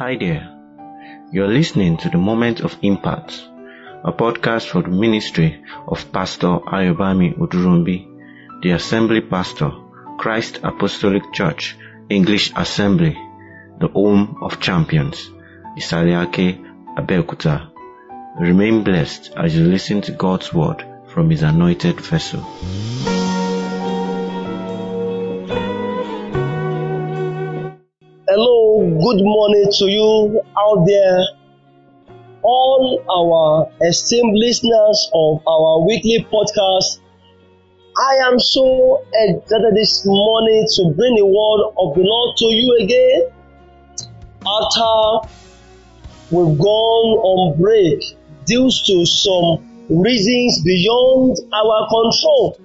Hi there, you're listening to the Moment of Impact, a podcast for the ministry of Pastor Ayobami Oduronbi, the Assembly Pastor, Christ Apostolic Church, English Assembly, the home of champions, Isale-Ake Abeokuta. Remain blessed as you listen to God's word from His anointed vessel. Hello, good morning to you out there, all our esteemed listeners of our weekly podcast. I am so excited this morning to bring the word of the Lord to you again. After we've gone on break due to some reasons beyond our control,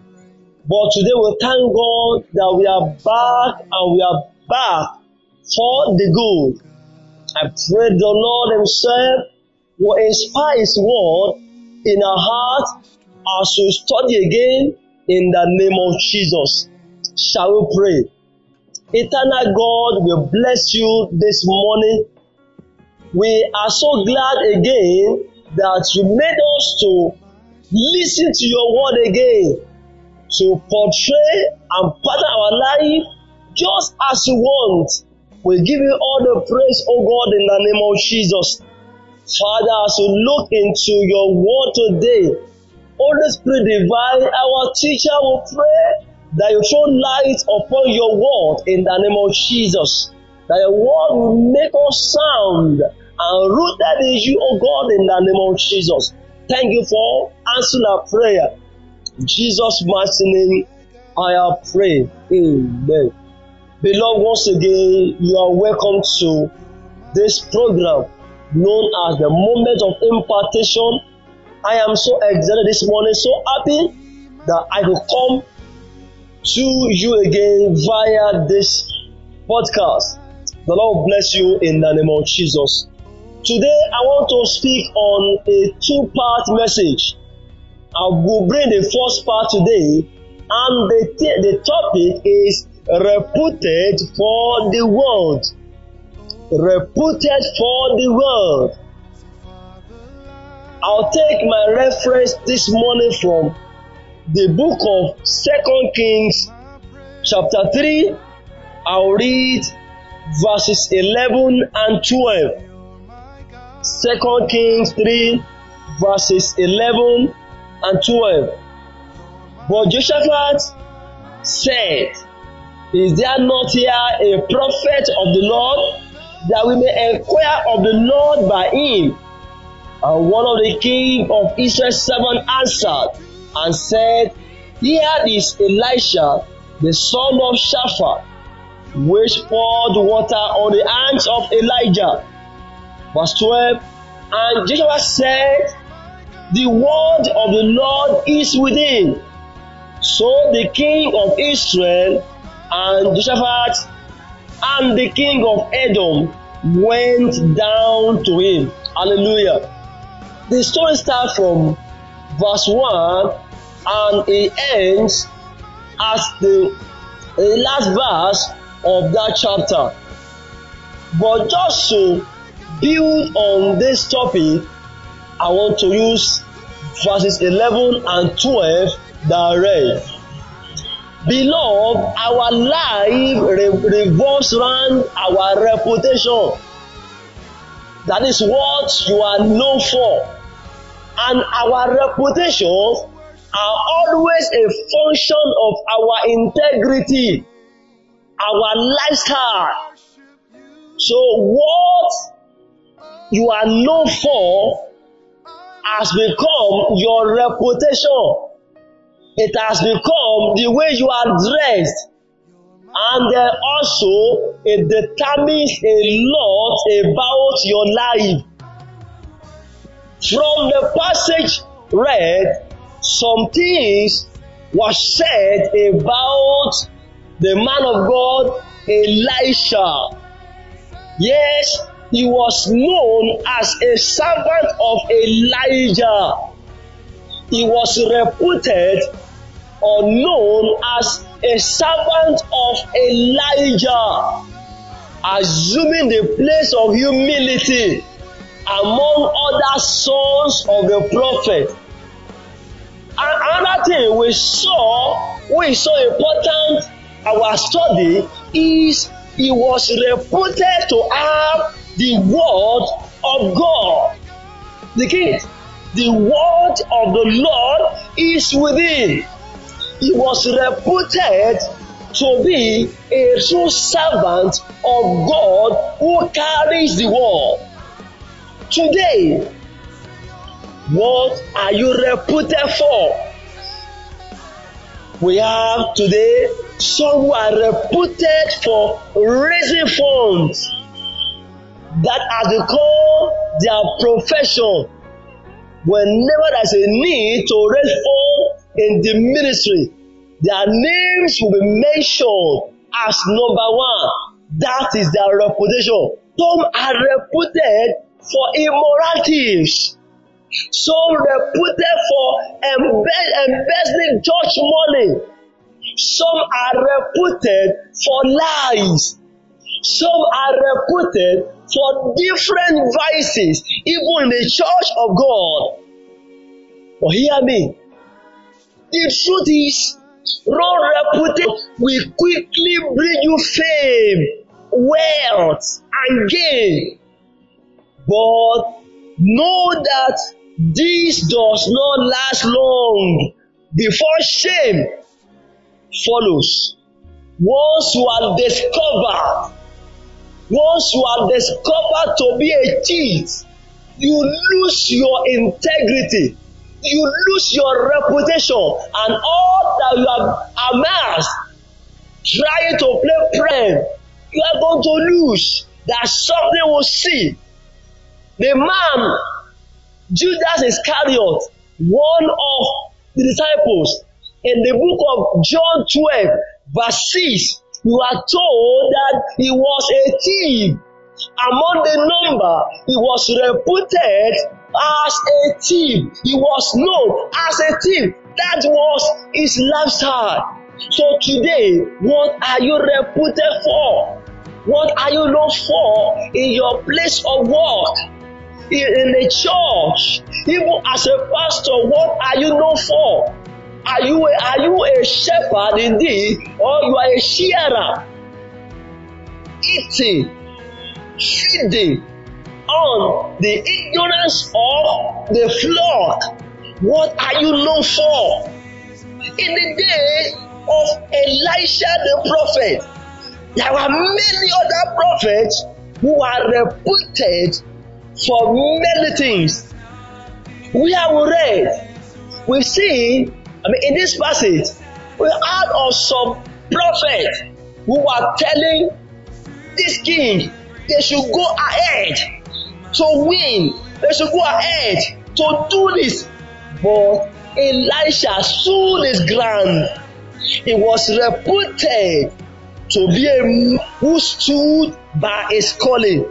but today we thank God that we are back, and we are back for the good. I pray the Lord Himself will inspire His word in our heart as we study again in the name of Jesus. Shall we pray? Eternal God, we bless you this morning. We are so glad again that you made us to listen to your word again, to portray and pattern our life just as you want. We give you all the praise, O God, in the name of Jesus. Father, as we look into your word today, Holy Spirit divine, our teacher, will pray that you throw light upon your word in the name of Jesus. That your word will make us sound and rooted in you, O God, in the name of Jesus. Thank you for answering our prayer. In Jesus' mighty name, I have prayed. Amen. Beloved, once again, you are welcome to this program known as the Moment of Impartation. I am so excited this morning, so happy that I could come to you again via this podcast. The Lord bless you in the name of Jesus. Today, I want to speak on a two-part message. I will bring the first part today, and the topic is reputed for the world. Reputed for the world. I'll take my reference this morning from the book of II Kings, chapter 3. I'll read verses 11 and 12. 2 Kings 3, verses 11 and 12. But Jehoshaphat said, "Is there not here a prophet of the Lord, that we may inquire of the Lord by him?" And one of the king of Israel's servants answered and said, "Here is Elisha, the son of Shaphat, which poured water on the hands of Elijah." Verse 12, and Jehovah said, "The word of the Lord is within." So the king of Israel and Jehoshaphat and the king of Edom went down to him. Hallelujah. The story starts from verse 1 and it ends as the last verse of that chapter. But just to build on this topic, I want to use verses 11 and 12 that I read. Beloved, our life revolves around our reputation. That is what you are known for. And our reputations are always a function of our integrity, our lifestyle. So what you are known for has become your reputation. It has become the way you are dressed, and then also it determines a lot about your life. From the passage read, some things were said about the man of God, Elisha. Yes, he was known as a servant of Elijah. He was reputed or known as a servant of Elijah. assuming the place of humility among other sons of the prophet. And another thing we saw important our study is he was reputed to have the word of God. The key, the word of the Lord is within. He was reputed to be a true servant of God who carries the word. Today, what are you reputed for? We have today some who are reputed for raising funds that are to call their profession. Whenever there's a need to raise funds in the ministry, their names will be mentioned as number one. That is their reputation. Some are reputed for immoralities. Some reputed for embezzling church money. Some are reputed for lies. Some are reputed for different vices, even in the church of God. But hear me. The truth is, wrong reputation will quickly bring you fame, wealth, and gain. But know that this does not last long before shame follows. Once you are discovered to be a cheat, you lose your integrity, you lose your reputation, and all that you have amassed trying to play prank, you are going to lose. That something will see. The man, Judas Iscariot, one of the disciples, in the book of John 12, verse 6, we are told that he was a thief. Among the number, he was reputed as a thief. He was known as a thief. That was his lifestyle. So today, what are you reputed for? What are you known for in your place of work? In the church, even as a pastor, what are you known for? Are you a shepherd indeed, or you are a shearer? Eating, feeding on the ignorance of the flock. What are you known for? In the day of Elisha the prophet, there were many other prophets who are reputed for many things. We have read, we see, in this passage, we heard of some prophets who were telling this king they should go ahead to win, they should go ahead to do this. But Elisha stood his ground. He was reputed to be a man who stood by his calling.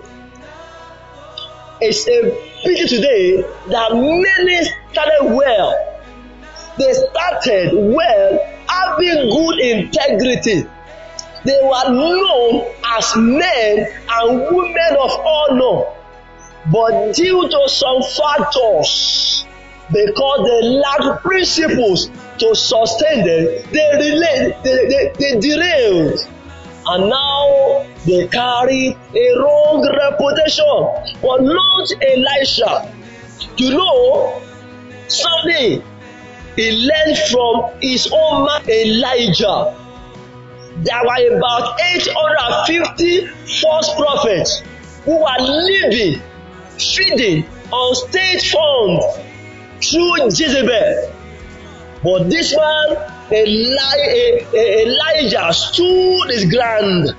It's a pity today that many started well. They started well, having good integrity. They were known as men and women of honor. But due to some factors, because they lacked principles to sustain them, they derailed. And now they carry a wrong reputation. But not Elisha. You know something? He learned from his own man Elijah. There were about 850 false prophets who were living, feeding on state funds through Jezebel. But this man, Elijah, stood his ground.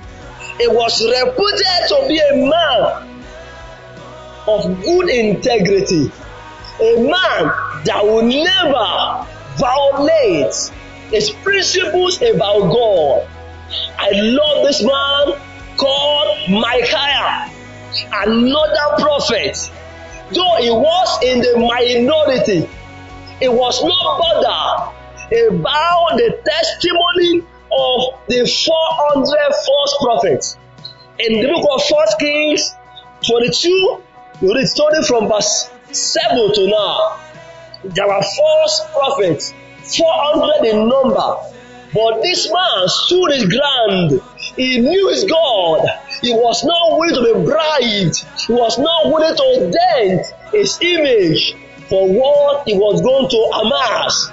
He was reputed to be a man of good integrity, a man that will never violate his principles about God. I love this man called Micaiah, another prophet. Though he was in the minority, he was not bothered about the testimony of the 400 false prophets. in the book of 1 Kings 22, we read starting from verse 7 to now. There were false prophets, 400 in number. But this man stood his ground. He knew his God. He was not willing to be bribed. He was not willing to dent his image for what he was going to amass,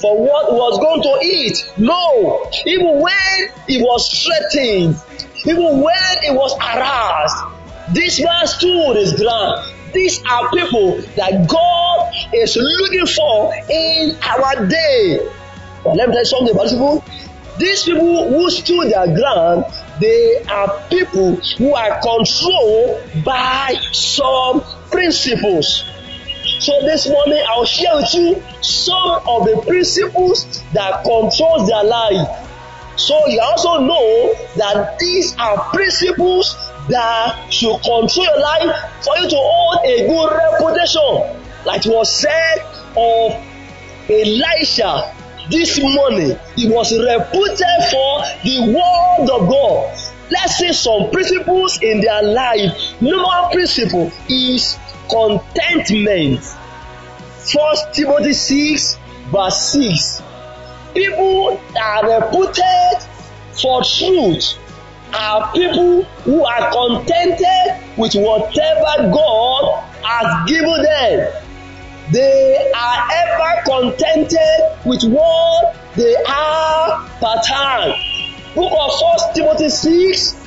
for what he was going to eat. No, even when he was threatened, even when he was harassed, this man stood his ground. These are people that God is looking for in our day. But let me tell you something about these people. These people who stood their ground, they are people who are controlled by some principles. So this morning, I'll share with you some of the principles that control their life. So you also know that these are principles that should control your life for you to hold a good reputation. Like it was said of Elisha this morning, he was reputed for the word of God. Let's see some principles in their life. Number one principle is contentment. 1 Timothy 6 verse 6. People that are reputed for truth are people who are contented with whatever God has given them. They are ever contented with what they are patterned. Book of 1 Timothy 6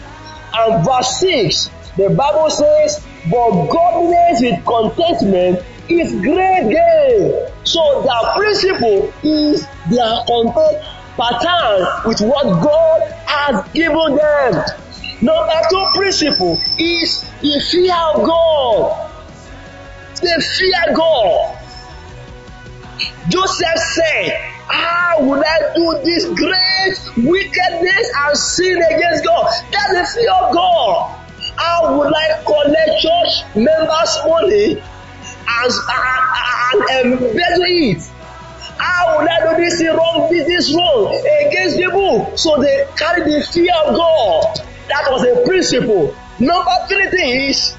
and verse 6, the Bible says, but godliness with contentment is great gain. So the principle is they are content, pattern with what God has given them. Number two principle is the fear of God. They fear God. Joseph said, how would I do this great wickedness and sin against God? That's the fear of God. How would I collect church members' money and embezzle it? How would I do this wrong, business wrong against the book? So they carry the fear of God. That was a principle. Number three is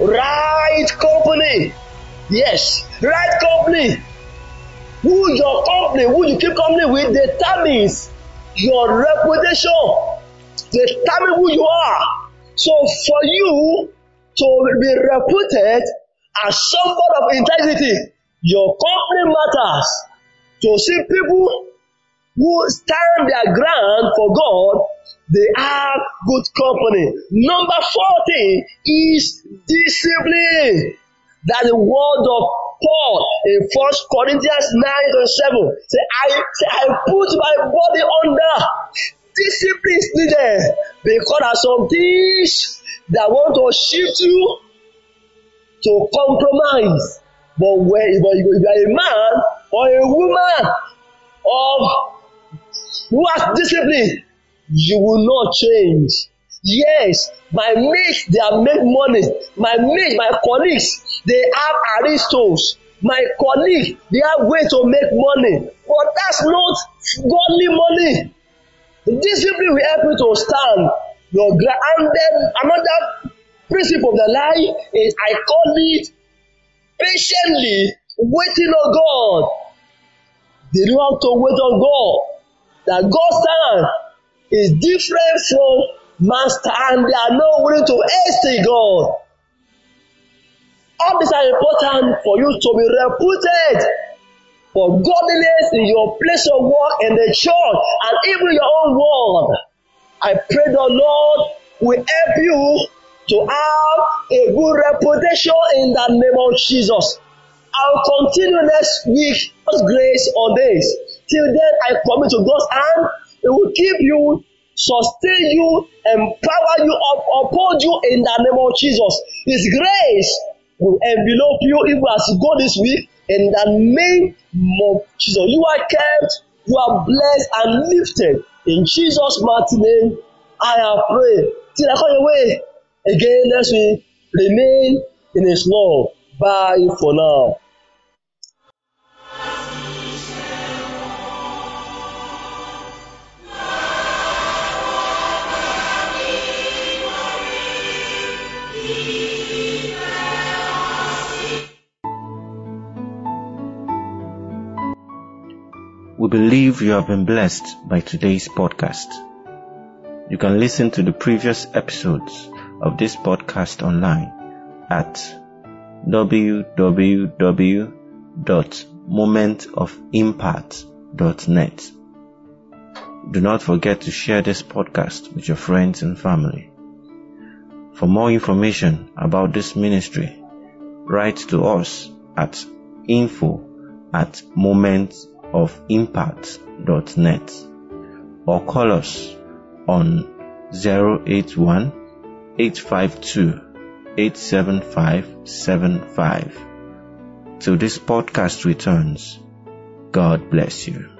right company. Yes, right company. Who you keep company with determines your reputation, determines who you are. So for you to be reputed as somebody of integrity, your company matters. To see people who stand their ground for God, they have good company. Number 14 is discipline. That's the word of Paul in 1 Corinthians 9:7. I put my body under. Discipline is needed because there are some things that want to shift you to compromise. But when you are a man or a woman who has discipline, you will not change. Yes, my mates, they have made money. My colleagues, they have aristos. My colleagues, they have way to make money. But that's not godly money. The discipline will help you to stand your ground. And then another principle of the life is, I call it patiently waiting on God. They don't have to wait on God. That God's time is different from man's time. They are not willing to hasten God. All these are important for you to be reputed for godliness in your place of work, in the church, and even your own world. I pray the Lord will help you to have a good reputation in the name of Jesus. I'll continue next week God's grace on this. Till then, I commit to God's hand. It will keep you, sustain you, empower you, uphold you in the name of Jesus. His grace will envelop you even as you go this week in the name of Jesus. You are kept, you are blessed and lifted. In Jesus' mighty name, I have prayed. Till I come away again next week, remain in His love. Bye for now. We believe you have been blessed by today's podcast. You can listen to the previous episodes of this podcast online at www.momentofimpact.net. Do not forget to share this podcast with your friends and family. For more information about this ministry, write to us at info@momentofimpact.net or call us on 081-852-87575. Till this podcast returns, God bless you.